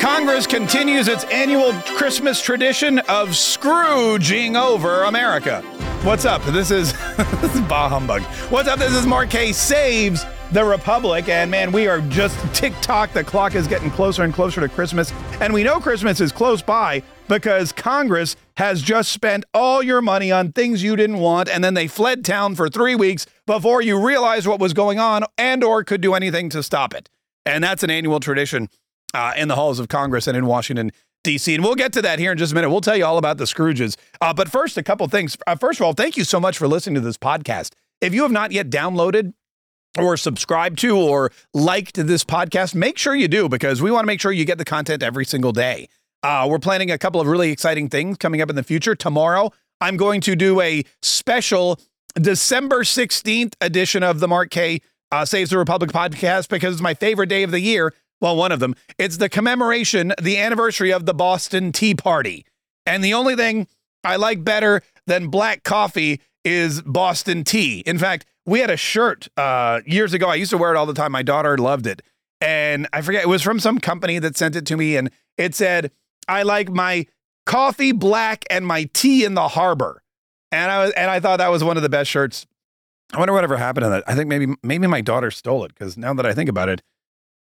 Congress continues its annual Christmas tradition of Scrooging over America. What's up? This is bah humbug. What's up? This is Markay Saves the Republic. And man, we are just tick-tock. The clock is getting closer and closer to Christmas. And we know Christmas is close by because Congress has just spent all your money on things you didn't want. And then they fled town for 3 weeks before you realized what was going on and or could do anything to stop it. And that's an annual tradition in the halls of Congress and in Washington, D.C. And we'll get to that here in just a minute. We'll tell you all about the Scrooges. But first, a couple things. First of all, thank you so much for listening to this podcast. If you have not yet downloaded or subscribed to or liked this podcast, make sure you do, because we want to make sure you get the content every single day. We're planning a couple of really exciting things coming up in the future. Tomorrow, I'm going to do a special December 16th edition of the Markay Saves the Republic podcast, because it's my favorite day of the year. Well, one of them. It's the commemoration, the anniversary of the Boston Tea Party. And the only thing I like better than black coffee is Boston tea. In fact, we had a shirt years ago. I used to wear it all the time. My daughter loved it. And I forget, it was from some company that sent it to me. And it said, I like my coffee black and my tea in the harbor. And I thought that was one of the best shirts. I wonder whatever happened to that. I think maybe my daughter stole it, because now that I think about it,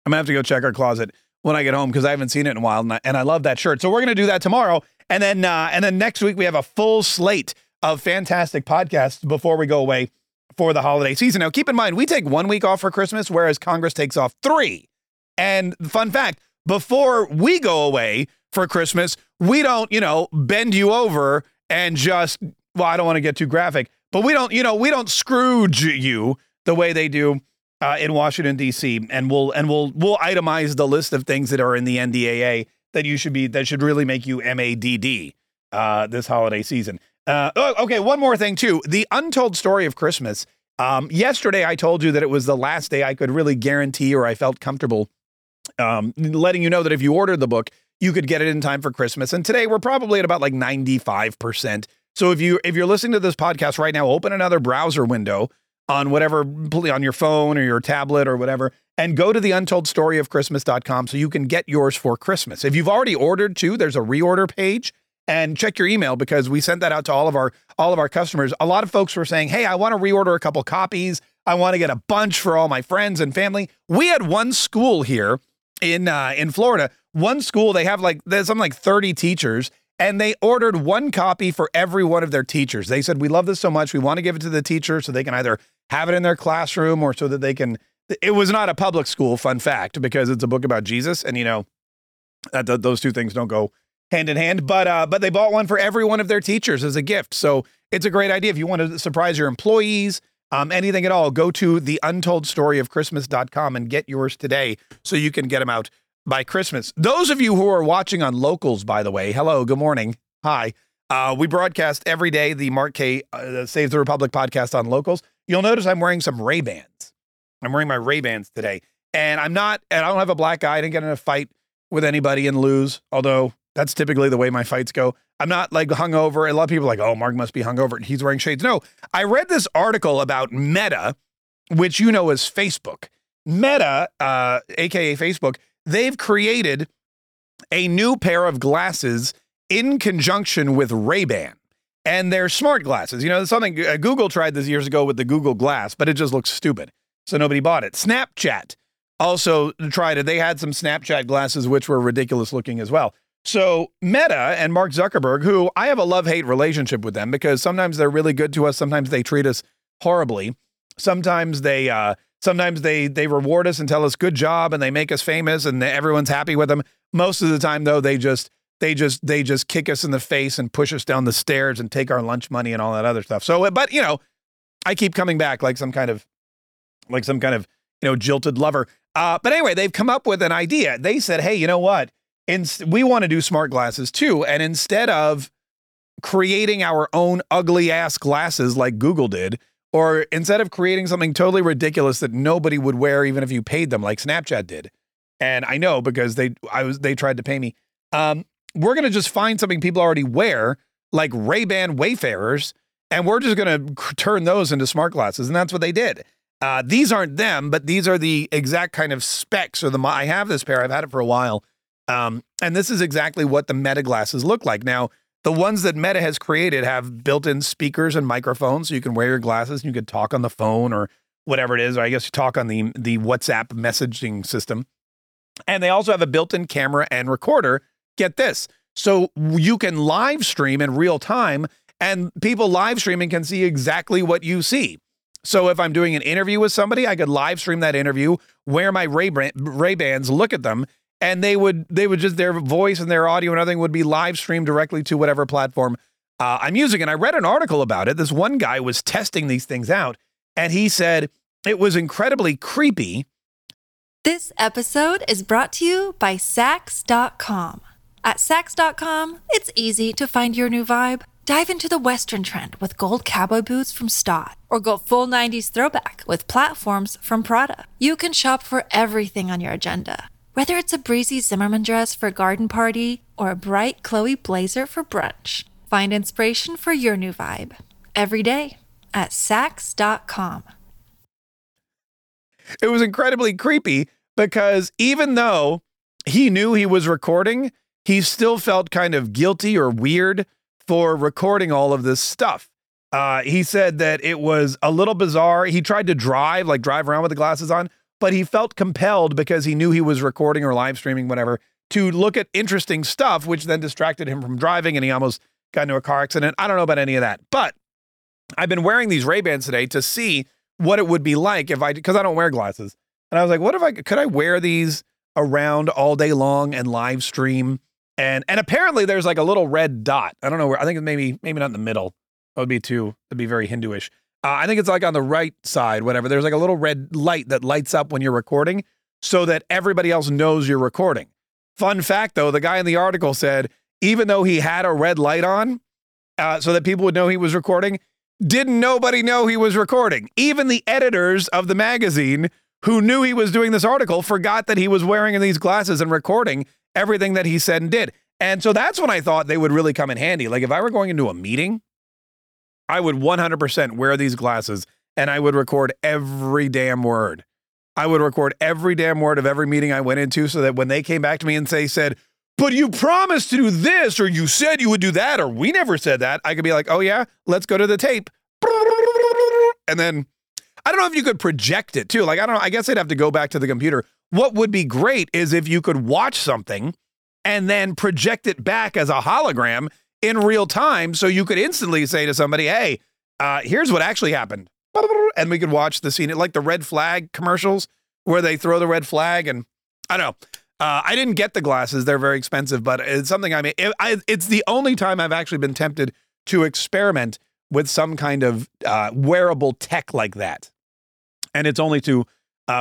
I'm gonna have to go check our closet when I get home, because I haven't seen it in a while, and I love that shirt. So we're gonna do that tomorrow, and then next week we have a full slate of fantastic podcasts before we go away for the holiday season. Now, keep in mind, we take 1 week off for Christmas, whereas Congress takes off 3. And fun fact: before we go away for Christmas, we don't, bend you over and just. Well, I don't want to get too graphic, but we don't, we don't Scrooge you the way they do. In Washington, D.C., and we'll itemize the list of things that are in the NDAA that should really make you MADD this holiday season. Okay, one more thing too. The Untold Story of Christmas. Yesterday, I told you that it was the last day I could really guarantee, or I felt comfortable letting you know, that if you ordered the book, you could get it in time for Christmas. And today, we're probably at about like 95%. So if you're listening to this podcast right now, open another browser window on your phone or your tablet or whatever, and go to theuntoldstoryofchristmas.com so you can get yours for Christmas. If you've already ordered too, there's a reorder page, and check your email, because we sent that out to all of our customers. A lot of folks were saying, hey, I want to reorder a couple copies. I want to get a bunch for all my friends and family. We had one school here in Florida, one school, they have there's something like 30 teachers, and they ordered one copy for every one of their teachers. They said, we love this so much, we want to give it to the teacher so they can either have it in their classroom or so that they can. It was not a public school, fun fact, because it's a book about Jesus. And, those two things don't go hand in hand. But they bought one for every one of their teachers as a gift. So it's a great idea. If you want to surprise your employees, anything at all, go to theuntoldstoryofchristmas.com and get yours today so you can get them out by Christmas. Those of you who are watching on Locals, by the way, hello, good morning. Hi. We broadcast every day the Markay Saves the Republic podcast on Locals. You'll notice I'm wearing some Ray-Bans. I'm wearing my Ray-Bans today. And I don't have a black eye. I didn't get in a fight with anybody and lose, although that's typically the way my fights go. I'm not like hungover. A lot of people are like, oh, Mark must be hungover and he's wearing shades. No, I read this article about Meta, which you know as Facebook. Meta, aka Facebook, they've created a new pair of glasses in conjunction with Ray-Ban. And they're smart glasses. Something Google tried this years ago with the Google Glass, but it just looks stupid, so nobody bought it. Snapchat also tried it. They had some Snapchat glasses, which were ridiculous looking as well. So Meta and Mark Zuckerberg, who I have a love-hate relationship with them, because sometimes they're really good to us. Sometimes they treat us horribly. Sometimes they reward us and tell us good job, and they make us famous, and everyone's happy with them. Most of the time, though, they just kick us in the face and push us down the stairs and take our lunch money and all that other stuff. So, but I keep coming back like some kind of jilted lover. But anyway, they've come up with an idea. They said, hey, you know what? we want to do smart glasses too. And instead of creating our own ugly ass glasses like Google did, or instead of creating something totally ridiculous that nobody would wear, even if you paid them, like Snapchat did. And I know because they tried to pay me. We're going to just find something people already wear, like Ray-Ban Wayfarers, and we're just going to turn those into smart glasses. And that's what they did. These aren't them, but these are the exact kind of specs. Or I have this pair. I've had it for a while. And this is exactly what the Meta glasses look like. Now, the ones that Meta has created have built-in speakers and microphones, so you can wear your glasses and you can talk on the phone or whatever it is. Or I guess you talk on the WhatsApp messaging system. And they also have a built-in camera and recorder. Get this. So you can live stream in real time, and people live streaming can see exactly what you see. So if I'm doing an interview with somebody, I could live stream that interview, wear my Ray-Bans, look at them, and they would just, their voice and their audio and everything would be live streamed directly to whatever platform I'm using. And I read an article about it. This one guy was testing these things out, and he said it was incredibly creepy. This episode is brought to you by Saks.com. At Saks.com, it's easy to find your new vibe. Dive into the Western trend with gold cowboy boots from Staud, or go full 90s throwback with platforms from Prada. You can shop for everything on your agenda, whether it's a breezy Zimmermann dress for a garden party or a bright Chloe blazer for brunch. Find inspiration for your new vibe every day at Saks.com. It was incredibly creepy because even though he knew he was recording, he still felt kind of guilty or weird for recording all of this stuff. He said that it was a little bizarre. He tried to drive around with the glasses on, but he felt compelled because he knew he was recording or live streaming, whatever, to look at interesting stuff, which then distracted him from driving, and he almost got into a car accident. I don't know about any of that, but I've been wearing these Ray-Bans today to see what it would be like if because I don't wear glasses. And I was like, what if could I wear these around all day long and live stream? And apparently there's like a little red dot. I don't know where, I think maybe not in the middle. That would be that'd be very Hindu-ish. I think it's like on the right side, whatever. There's like a little red light that lights up when you're recording so that everybody else knows you're recording. Fun fact though, the guy in the article said, even though he had a red light on so that people would know he was recording, didn't nobody know he was recording? Even the editors of the magazine who knew he was doing this article forgot that he was wearing these glasses and recording everything that he said and did. And so that's when I thought they would really come in handy. Like if I were going into a meeting, I would 100% wear these glasses and I would record every damn word. I would record every damn word of every meeting I went into so that when they came back to me and said, but you promised to do this, or you said you would do that, or we never said that, I could be like, oh yeah, let's go to the tape. And then I don't know if you could project it too. Like, I don't know, I guess I'd have to go back to the computer. What would be great is if you could watch something and then project it back as a hologram in real time. So you could instantly say to somebody, hey, here's what actually happened. And we could watch the scene, like the red flag commercials where they throw the red flag. And I don't know. I didn't get the glasses. They're very expensive, but it's something it's the only time I've actually been tempted to experiment with some kind of wearable tech like that. And it's only to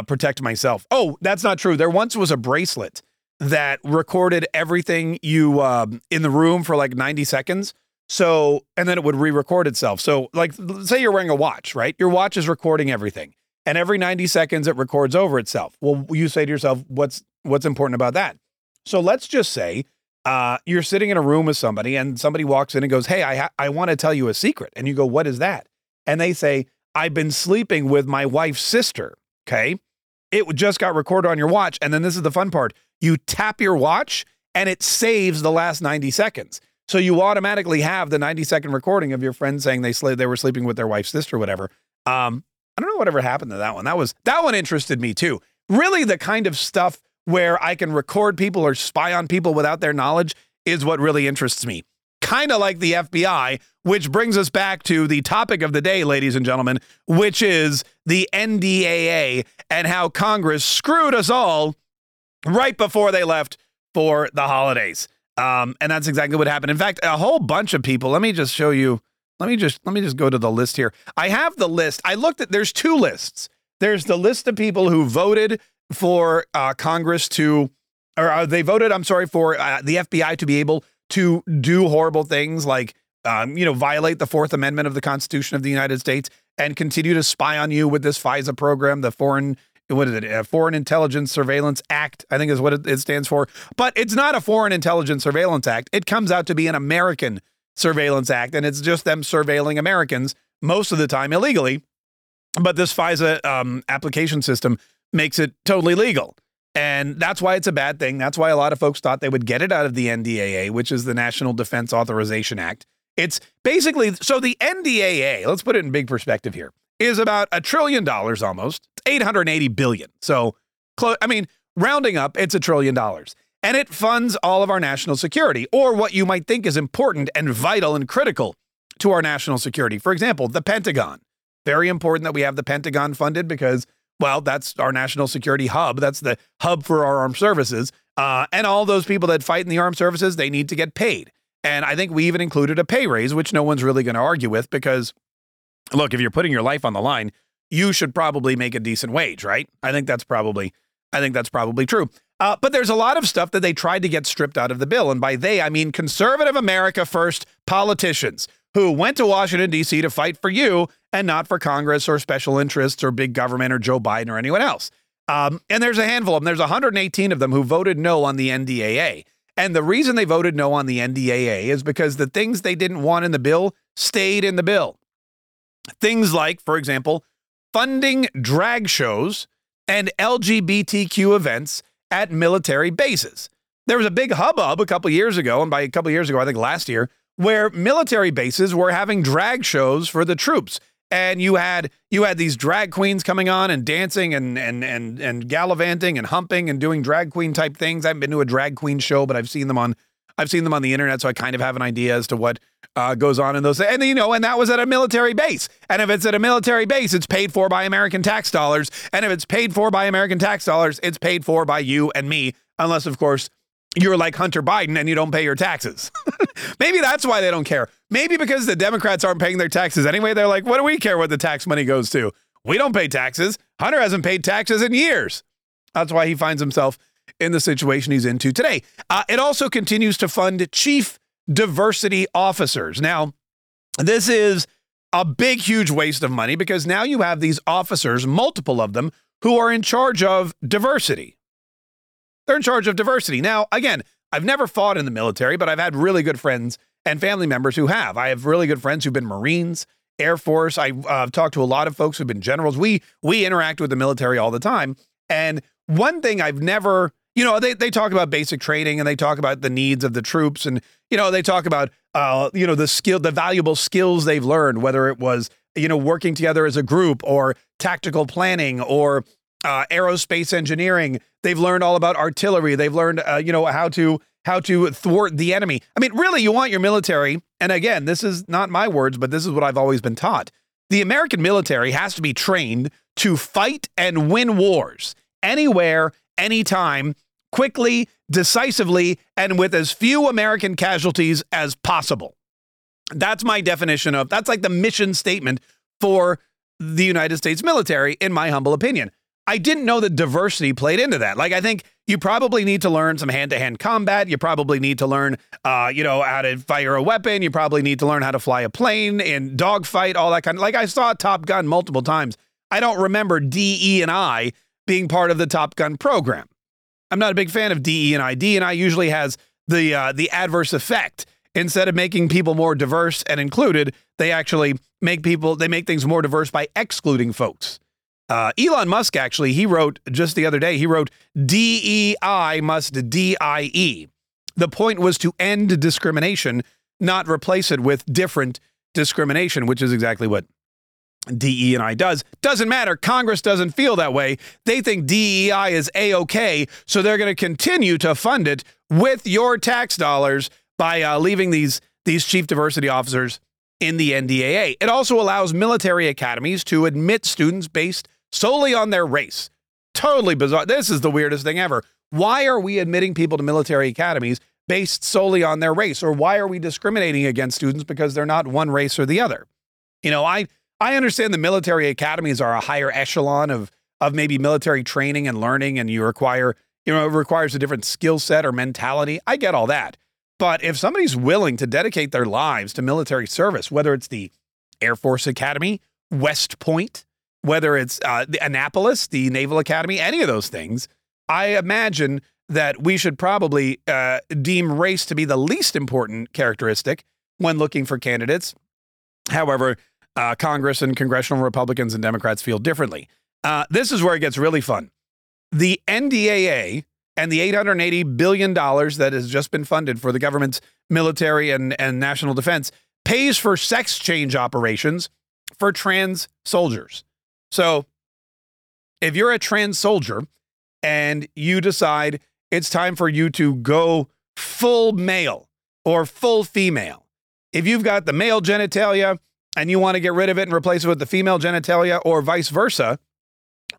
protect myself. Oh, that's not true. There once was a bracelet that recorded everything you in the room for like 90 seconds. So, and then it would re-record itself. So like, say you're wearing a watch, right? Your watch is recording everything. And every 90 seconds, it records over itself. Well, you say to yourself, what's important about that? So let's just say you're sitting in a room with somebody and somebody walks in and goes, hey, I want to tell you a secret. And you go, what is that? And they say, I've been sleeping with my wife's sister. Okay. It just got recorded on your watch. And then this is the fun part. You tap your watch and it saves the last 90 seconds. So you automatically have the 90-second recording of your friend saying they were sleeping with their wife's sister or whatever. I don't know whatever happened to that one. That one interested me too. Really the kind of stuff where I can record people or spy on people without their knowledge is what really interests me. Kind of like the FBI, which brings us back to the topic of the day, ladies and gentlemen, which is the NDAA and how Congress screwed us all right before they left for the holidays. And that's exactly what happened. In fact, a whole bunch of people, let me just show you. Let me just go to the list here. I have the list. I looked at, there's two lists. There's the list of people who voted for Congress to or they voted, I'm sorry, for the FBI to be able to do horrible things like, violate the Fourth Amendment of the Constitution of the United States and continue to spy on you with this FISA program, the Foreign Intelligence Surveillance Act, I think is what it stands for. But it's not a Foreign Intelligence Surveillance Act. It comes out to be an American Surveillance Act, and it's just them surveilling Americans most of the time illegally. But this FISA application system makes it totally legal. And that's why it's a bad thing. That's why a lot of folks thought they would get it out of the NDAA, which is the National Defense Authorization Act. It's basically, so the NDAA, let's put it in big perspective here, is about $1 trillion almost, $880 billion. So, rounding up, it's $1 trillion. And it funds all of our national security, or what you might think is important and vital and critical to our national security. For example, the Pentagon. Very important that we have the Pentagon funded because, well, that's our national security hub. That's the hub for our armed services. And all those people that fight in the armed services, they need to get paid. And I think we even included a pay raise, which no one's really going to argue with because, look, if you're putting your life on the line, you should probably make a decent wage, right? I think that's probably true. But there's a lot of stuff that they tried to get stripped out of the bill. And by they, I mean conservative America First politicians who went to Washington, D.C. to fight for you and not for Congress or special interests or big government or Joe Biden or anyone else. And there's a handful of them. There's 118 of them who voted no on the NDAA. And the reason they voted no on the NDAA is because the things they didn't want in the bill stayed in the bill. Things like, for example, funding drag shows and LGBTQ events at military bases. There was a big hubbub a couple years ago, and by a couple years ago, I think last year, where military bases were having drag shows for the troops. And you had these drag queens coming on and dancing and gallivanting and humping and doing drag queen type things. I haven't been to a drag queen show, but I've seen them on the internet, so I kind of have an idea as to what goes on in those. And and that was at a military base. And if it's at a military base, it's paid for by American tax dollars. And if it's paid for by American tax dollars, it's paid for by you and me, unless of course you're like Hunter Biden and you don't pay your taxes. Maybe that's why they don't care. Maybe because the Democrats aren't paying their taxes anyway. They're like, what do we care what the tax money goes to? We don't pay taxes. Hunter hasn't paid taxes in years. That's why he finds himself in the situation he's into today. It also continues to fund chief diversity officers. Now, this is a big, huge waste of money because now you have these officers, multiple of them, who are in charge of diversity. They're in charge of diversity. Now, again, I've never fought in the military, but I've had really good friends and family members who have. I have really good friends who've been Marines, Air Force. I've talked to a lot of folks who've been generals. We interact with the military all the time. And one thing I've never, they talk about basic training and they talk about the needs of the troops. And, they talk about, the valuable skills they've learned, whether it was, working together as a group or tactical planning or aerospace engineering. They've learned all about artillery. They've learned, how to thwart the enemy. Really, you want your military. And again, this is not my words, but this is what I've always been taught. The American military has to be trained to fight and win wars anywhere, anytime, quickly, decisively, and with as few American casualties as possible. That's my definition of, that's like the mission statement for the United States military, in my humble opinion. I didn't know that diversity played into that. I think you probably need to learn some hand-to-hand combat. You probably need to learn, how to fire a weapon. You probably need to learn how to fly a plane and dogfight, all that kind of. I saw Top Gun multiple times. I don't remember DE&I being part of the Top Gun program. I'm not a big fan of DE&I. DE&I usually has the adverse effect. Instead of making people more diverse and included, they actually make things more diverse by excluding folks. Elon Musk, actually, he wrote just the other day, DEI must DIE. The point was to end discrimination, not replace it with different discrimination, which is exactly what DE&I does. Doesn't matter. Congress doesn't feel that way. They think DEI is A-OK, so they're going to continue to fund it with your tax dollars by leaving these chief diversity officers in the NDAA. It also allows military academies to admit students based solely on their race. Totally bizarre. This is the weirdest thing ever. Why are we admitting people to military academies based solely on their race? Or why are we discriminating against students because they're not one race or the other? I understand the military academies are a higher echelon of maybe military training and learning, and you require You know, it requires a different skill set or mentality. I get all that. But if somebody's willing to dedicate their lives to military service, whether it's the Air Force Academy, West Point, whether it's the Annapolis, the Naval Academy, any of those things, I imagine that we should probably deem race to be the least important characteristic when looking for candidates. However, Congress and congressional Republicans and Democrats feel differently. This is where it gets really fun. The NDAA and the $880 billion that has just been funded for the government's military and national defense pays for sex change operations for trans soldiers. So if you're a trans soldier and you decide it's time for you to go full male or full female, if you've got the male genitalia and you want to get rid of it and replace it with the female genitalia or vice versa,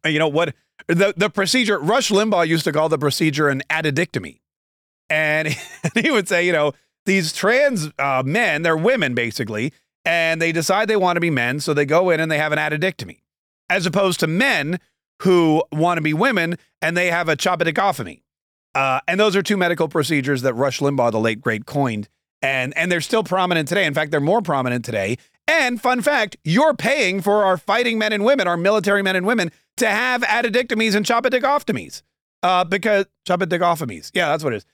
you know what? The procedure, Rush Limbaugh used to call the procedure an addictomy. And he would say, you know, these trans men, they're women basically, and they decide they want to be men. So they go in and they have an addictomy, as opposed to men who want to be women and they have a chopadegophony. And those are two medical procedures that Rush Limbaugh, the late great, coined. And they're still prominent today. In fact, they're more prominent today. And fun fact, you're paying for our fighting men and women, our military men and women, to have addictomies and chopadegophtomies. Because chopadegophtomies. Yeah, that's what it is.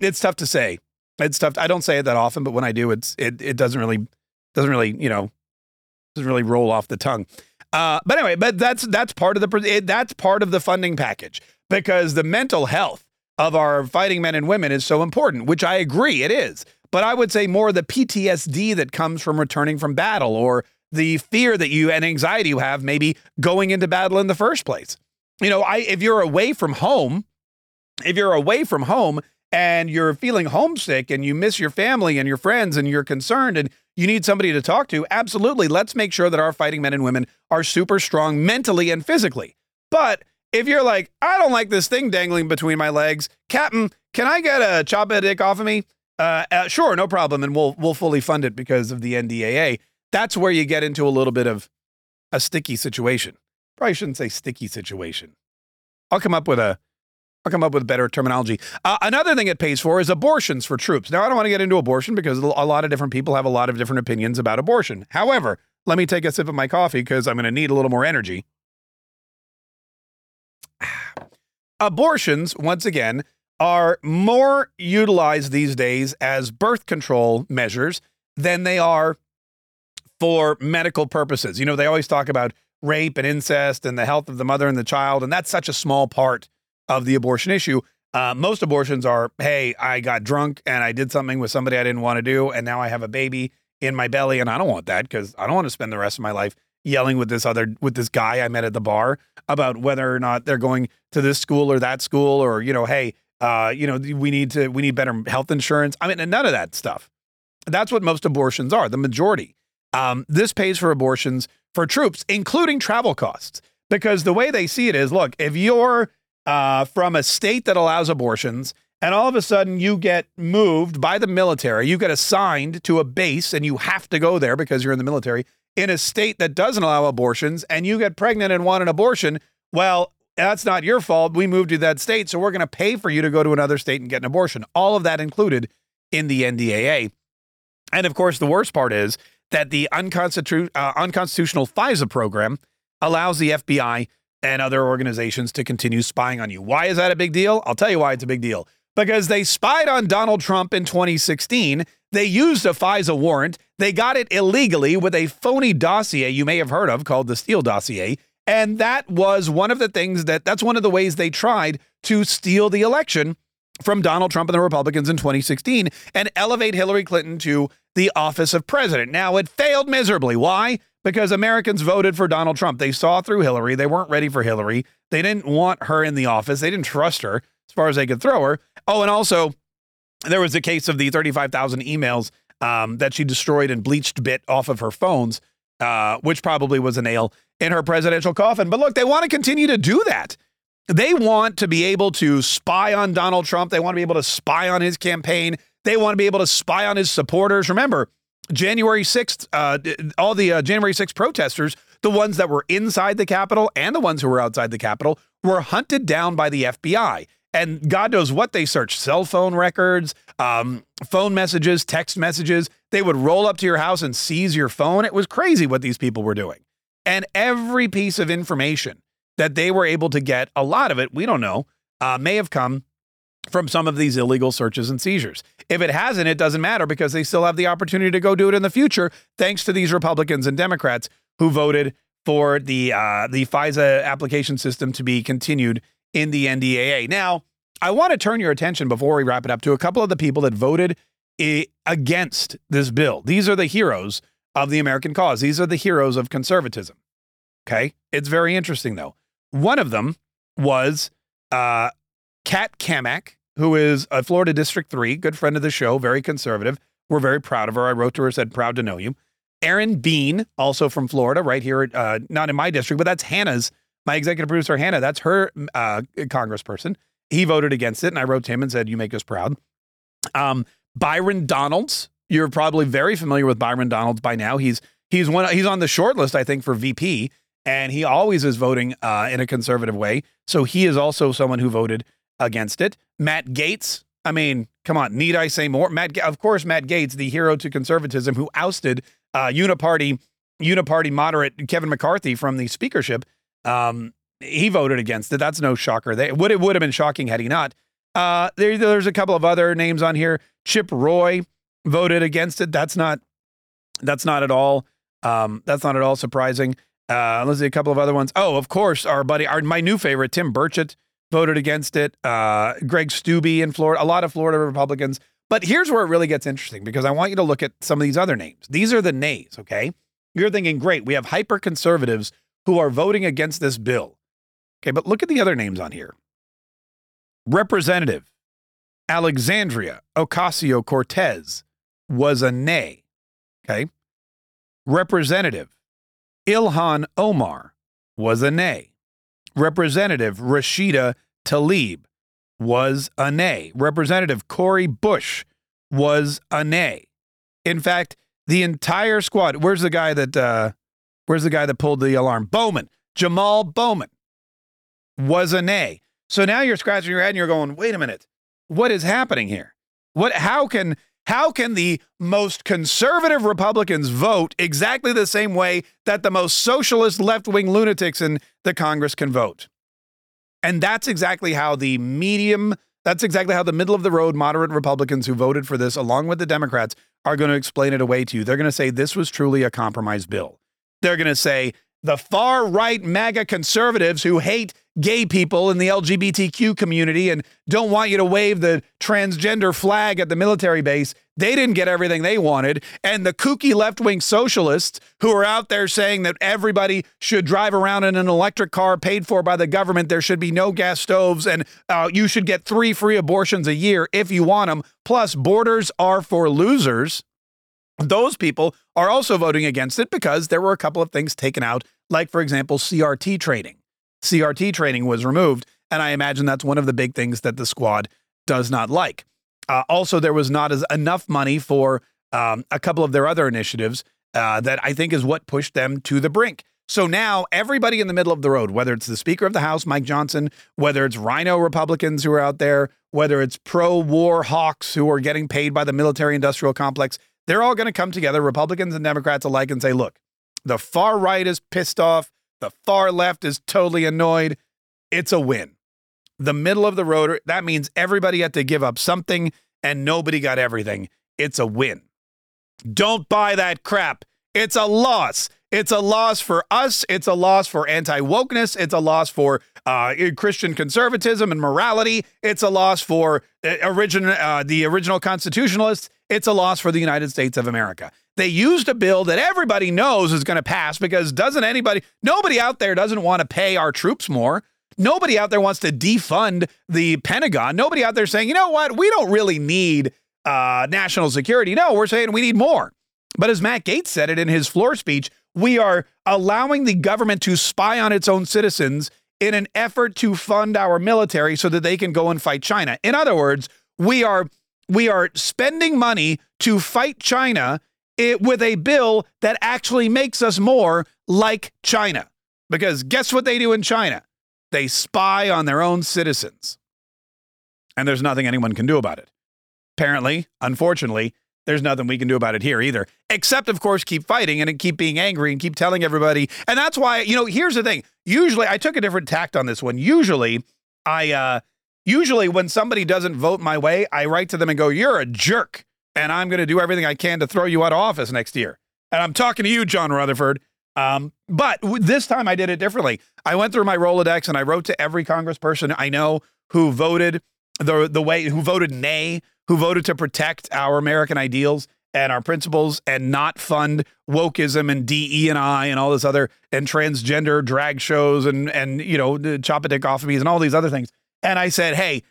It's tough to say. It's tough. I don't say it that often, but when I do, it doesn't really, you know, doesn't really roll off the tongue. But anyway, but that's part of the funding package, because the mental health of our fighting men and women is so important, which I agree it is. But I would say more of the PTSD that comes from returning from battle, or the fear that you and anxiety you have maybe going into battle in the first place. You know, if you're away from home and you're feeling homesick and you miss your family and your friends and you're concerned and you need somebody to talk to, absolutely, let's make sure that our fighting men and women are super strong mentally and physically. But if you're like, I don't like this thing dangling between my legs, Captain, can I get a chopadick off of me? Sure, no problem. And we'll fully fund it because of the NDAA. That's where you get into a little bit of a sticky situation. Probably shouldn't say sticky situation. I'll come up with better terminology. Another thing it pays for is abortions for troops. Now, I don't want to get into abortion because a lot of different people have a lot of different opinions about abortion. However, let me take a sip of my coffee because I'm going to need a little more energy. Abortions, once again, are more utilized these days as birth control measures than they are for medical purposes. You know, they always talk about rape and incest and the health of the mother and the child, and that's such a small part of the abortion issue. Most abortions are, hey, I got drunk and I did something with somebody I didn't want to do, and now I have a baby in my belly, and I don't want that because I don't want to spend the rest of my life yelling with this guy I met at the bar about whether or not they're going to this school or that school, or, you know, hey, you know, we need better health insurance. I mean, none of that stuff. That's what most abortions are, the majority. This pays for abortions for troops, including travel costs, because the way they see it is, look, if you're from a state that allows abortions and all of a sudden you get moved by the military, you get assigned to a base and you have to go there because you're in the military in a state that doesn't allow abortions, and you get pregnant and want an abortion, well, that's not your fault. We moved you to that state, so we're going to pay for you to go to another state and get an abortion. All of that included in the NDAA. And of course, the worst part is that the unconstitutional FISA program allows the FBI and other organizations to continue spying on you. Why is that a big deal? I'll tell you why it's a big deal. Because they spied on Donald Trump in 2016. They used a FISA warrant. They got it illegally with a phony dossier you may have heard of called the Steele dossier. And that was one of the things that's one of the ways they tried to steal the election from Donald Trump and the Republicans in 2016 and elevate Hillary Clinton to the office of president. Now, it failed miserably. Why? Because Americans voted for Donald Trump. They saw through Hillary. They weren't ready for Hillary. They didn't want her in the office. They didn't trust her as far as they could throw her. Oh, and also, there was the case of the 35,000 emails that she destroyed and bleached bit off of her phones, which probably was a nail in her presidential coffin. But look, they want to continue to do that. They want to be able to spy on Donald Trump. They want to be able to spy on his campaign. They want to be able to spy on his supporters. Remember, January 6th, all the January 6th protesters, the ones that were inside the Capitol and the ones who were outside the Capitol, were hunted down by the FBI. And God knows what they searched, cell phone records, phone messages, text messages. They would roll up to your house and seize your phone. It was crazy what these people were doing. And every piece of information that they were able to get, a lot of it, we don't know, may have come from some of these illegal searches and seizures. If it hasn't, it doesn't matter because they still have the opportunity to go do it in the future, thanks to these Republicans and Democrats who voted for the FISA application system to be continued in the NDAA. Now, I want to turn your attention before we wrap it up to a couple of the people that voted against this bill. These are the heroes of the American cause. These are the heroes of conservatism. Okay. It's very interesting though. One of them was Kat Camack, who is a Florida District 3, good friend of the show, very conservative. We're very proud of her. I wrote to her, said, proud to know you. Aaron Bean, also from Florida, right here, not in my district, but that's Hannah's, my executive producer, Hannah, that's her congressperson. He voted against it, and I wrote to him and said, you make us proud. Byron Donalds, you're probably very familiar with Byron Donalds by now. He's on the short list, I think, for VP, and he always is voting in a conservative way. So he is also someone who voted against it. Matt Gaetz. I mean, come on. Need I say more? Of course, Matt Gaetz, the hero to conservatism, who ousted uniparty moderate Kevin McCarthy from the speakership. He voted against it. That's no shocker. It would have been shocking had he not. There's a couple of other names on here. Chip Roy voted against it. That's not at all surprising. Let's see a couple of other ones. Oh, of course, my new favorite, Tim Burchett, voted against it. Greg Stubbe in Florida, a lot of Florida Republicans. But here's where it really gets interesting because I want you to look at some of these other names. These are the nays, okay? You're thinking, great, we have hyper-conservatives who are voting against this bill. Okay, but look at the other names on here. Representative Alexandria Ocasio-Cortez was a nay, okay? Representative Ilhan Omar was a nay. Representative Rashida Tlaib was a nay. Representative Cori Bush was a nay. In fact, the entire squad. Where's the guy that pulled the alarm? Bowman. Jamal Bowman was a nay. So now you're scratching your head and you're going, wait a minute. What is happening here? How can the most conservative Republicans vote exactly the same way that the most socialist left-wing lunatics in the Congress can vote? And that's exactly how the middle-of-the-road moderate Republicans who voted for this, along with the Democrats, are going to explain it away to you. They're going to say this was truly a compromise bill. They're going to say the far-right MAGA conservatives who hate gay people in the LGBTQ community and don't want you to wave the transgender flag at the military base, they didn't get everything they wanted. And the kooky left-wing socialists who are out there saying that everybody should drive around in an electric car paid for by the government, there should be no gas stoves, and you should get 3 free abortions a year if you want them, plus borders are for losers. Those people are also voting against it because there were a couple of things taken out, like, for example, CRT training. CRT training was removed, and I imagine that's one of the big things that the squad does not like. Also, there was not enough money for a couple of their other initiatives that I think is what pushed them to the brink. So now everybody in the middle of the road, whether it's the Speaker of the House, Mike Johnson, whether it's Rhino Republicans who are out there, whether it's pro-war hawks who are getting paid by the military-industrial complex, they're all going to come together, Republicans and Democrats alike, and say, look, the far right is pissed off. The far left is totally annoyed. It's a win. The middle of the road, that means everybody had to give up something and nobody got everything. It's a win. Don't buy that crap. It's a loss. It's a loss for us. It's a loss for anti-wokeness. It's a loss for Christian conservatism and morality. It's a loss for the original constitutionalists. It's a loss for the United States of America. They used a bill that everybody knows is going to pass because nobody out there doesn't want to pay our troops more. Nobody out there wants to defund the Pentagon. Nobody out there saying, you know what? We don't really need national security. No, we're saying we need more. But as Matt Gaetz said it in his floor speech, we are allowing the government to spy on its own citizens in an effort to fund our military so that they can go and fight China. In other words, we are spending money to fight China with a bill that actually makes us more like China. Because guess what they do in China? They spy on their own citizens. and there's nothing anyone can do about it. Apparently, unfortunately, there's nothing we can do about it here either, except, of course, keep fighting and keep being angry and keep telling everybody. And that's why, you know, here's the thing. Usually I took a different tact on this one. Usually when somebody doesn't vote my way, I write to them and go, you're a jerk, and I'm going to do everything I can to throw you out of office next year. And I'm talking to you, John Rutherford. But this time I did it differently. I went through my Rolodex and I wrote to every congressperson I know who voted the way, who voted nay, who voted to protect our American ideals and our principles and not fund wokeism and DEI and all this other, and transgender drag shows and you know, chop a dick off of me and all these other things. And I said, hey,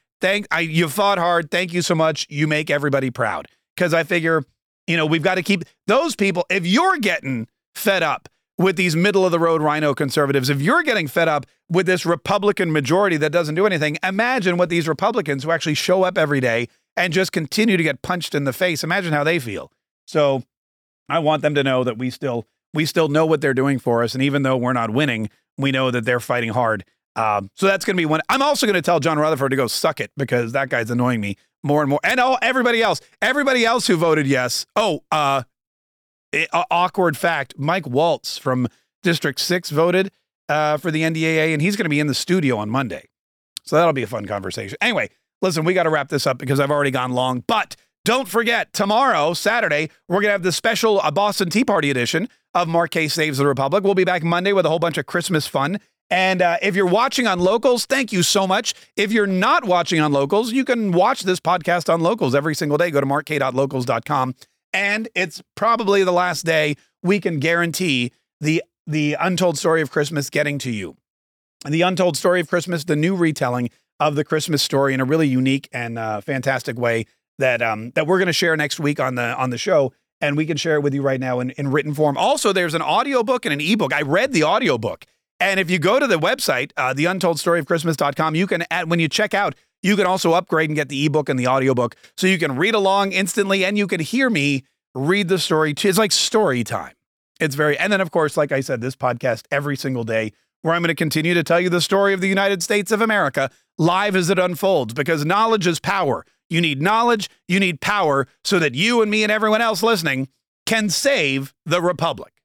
you fought hard. Thank you so much. You make everybody proud. Because I figure, you know, we've got to keep those people. If you're getting fed up with these middle of the road rhino conservatives, if you're getting fed up with this Republican majority that doesn't do anything, imagine what these Republicans who actually show up every day and just continue to get punched in the face. Imagine how they feel. So I want them to know that we still know what they're doing for us. And even though we're not winning, we know that they're fighting hard. So that's going to be one. I'm also going to tell John Rutherford to go suck it, because that guy's annoying me more and more. And everybody else who voted yes. Awkward fact. Mike Waltz from District 6 voted for the NDAA, and he's going to be in the studio on Monday. So that'll be a fun conversation. Anyway, listen, we got to wrap this up because I've already gone long. But don't forget, tomorrow, Saturday, we're going to have the special Boston Tea Party edition of Markay Saves the Republic. We'll be back Monday with a whole bunch of Christmas fun. And if you're watching on Locals, thank you so much. If you're not watching on Locals, you can watch this podcast on Locals every single day. Go to markay.locals.com. And it's probably the last day we can guarantee the Untold Story of Christmas getting to you. The Untold Story of Christmas, the new retelling of the Christmas story in a really unique and fantastic way that we're going to share next week on the show. And we can share it with you right now in written form. Also, there's an audiobook and an ebook. I read the audiobook. And if you go to the website, theuntoldstoryofchristmas.com, you can when you check out, you can also upgrade and get the ebook and the audiobook, so you can read along instantly and you can hear me read the story. It's like story time. And then, of course, like I said, this podcast every single day, where I'm going to continue to tell you the story of the United States of America live as it unfolds, because knowledge is power. You need knowledge. You need power so that you and me and everyone else listening can save the Republic.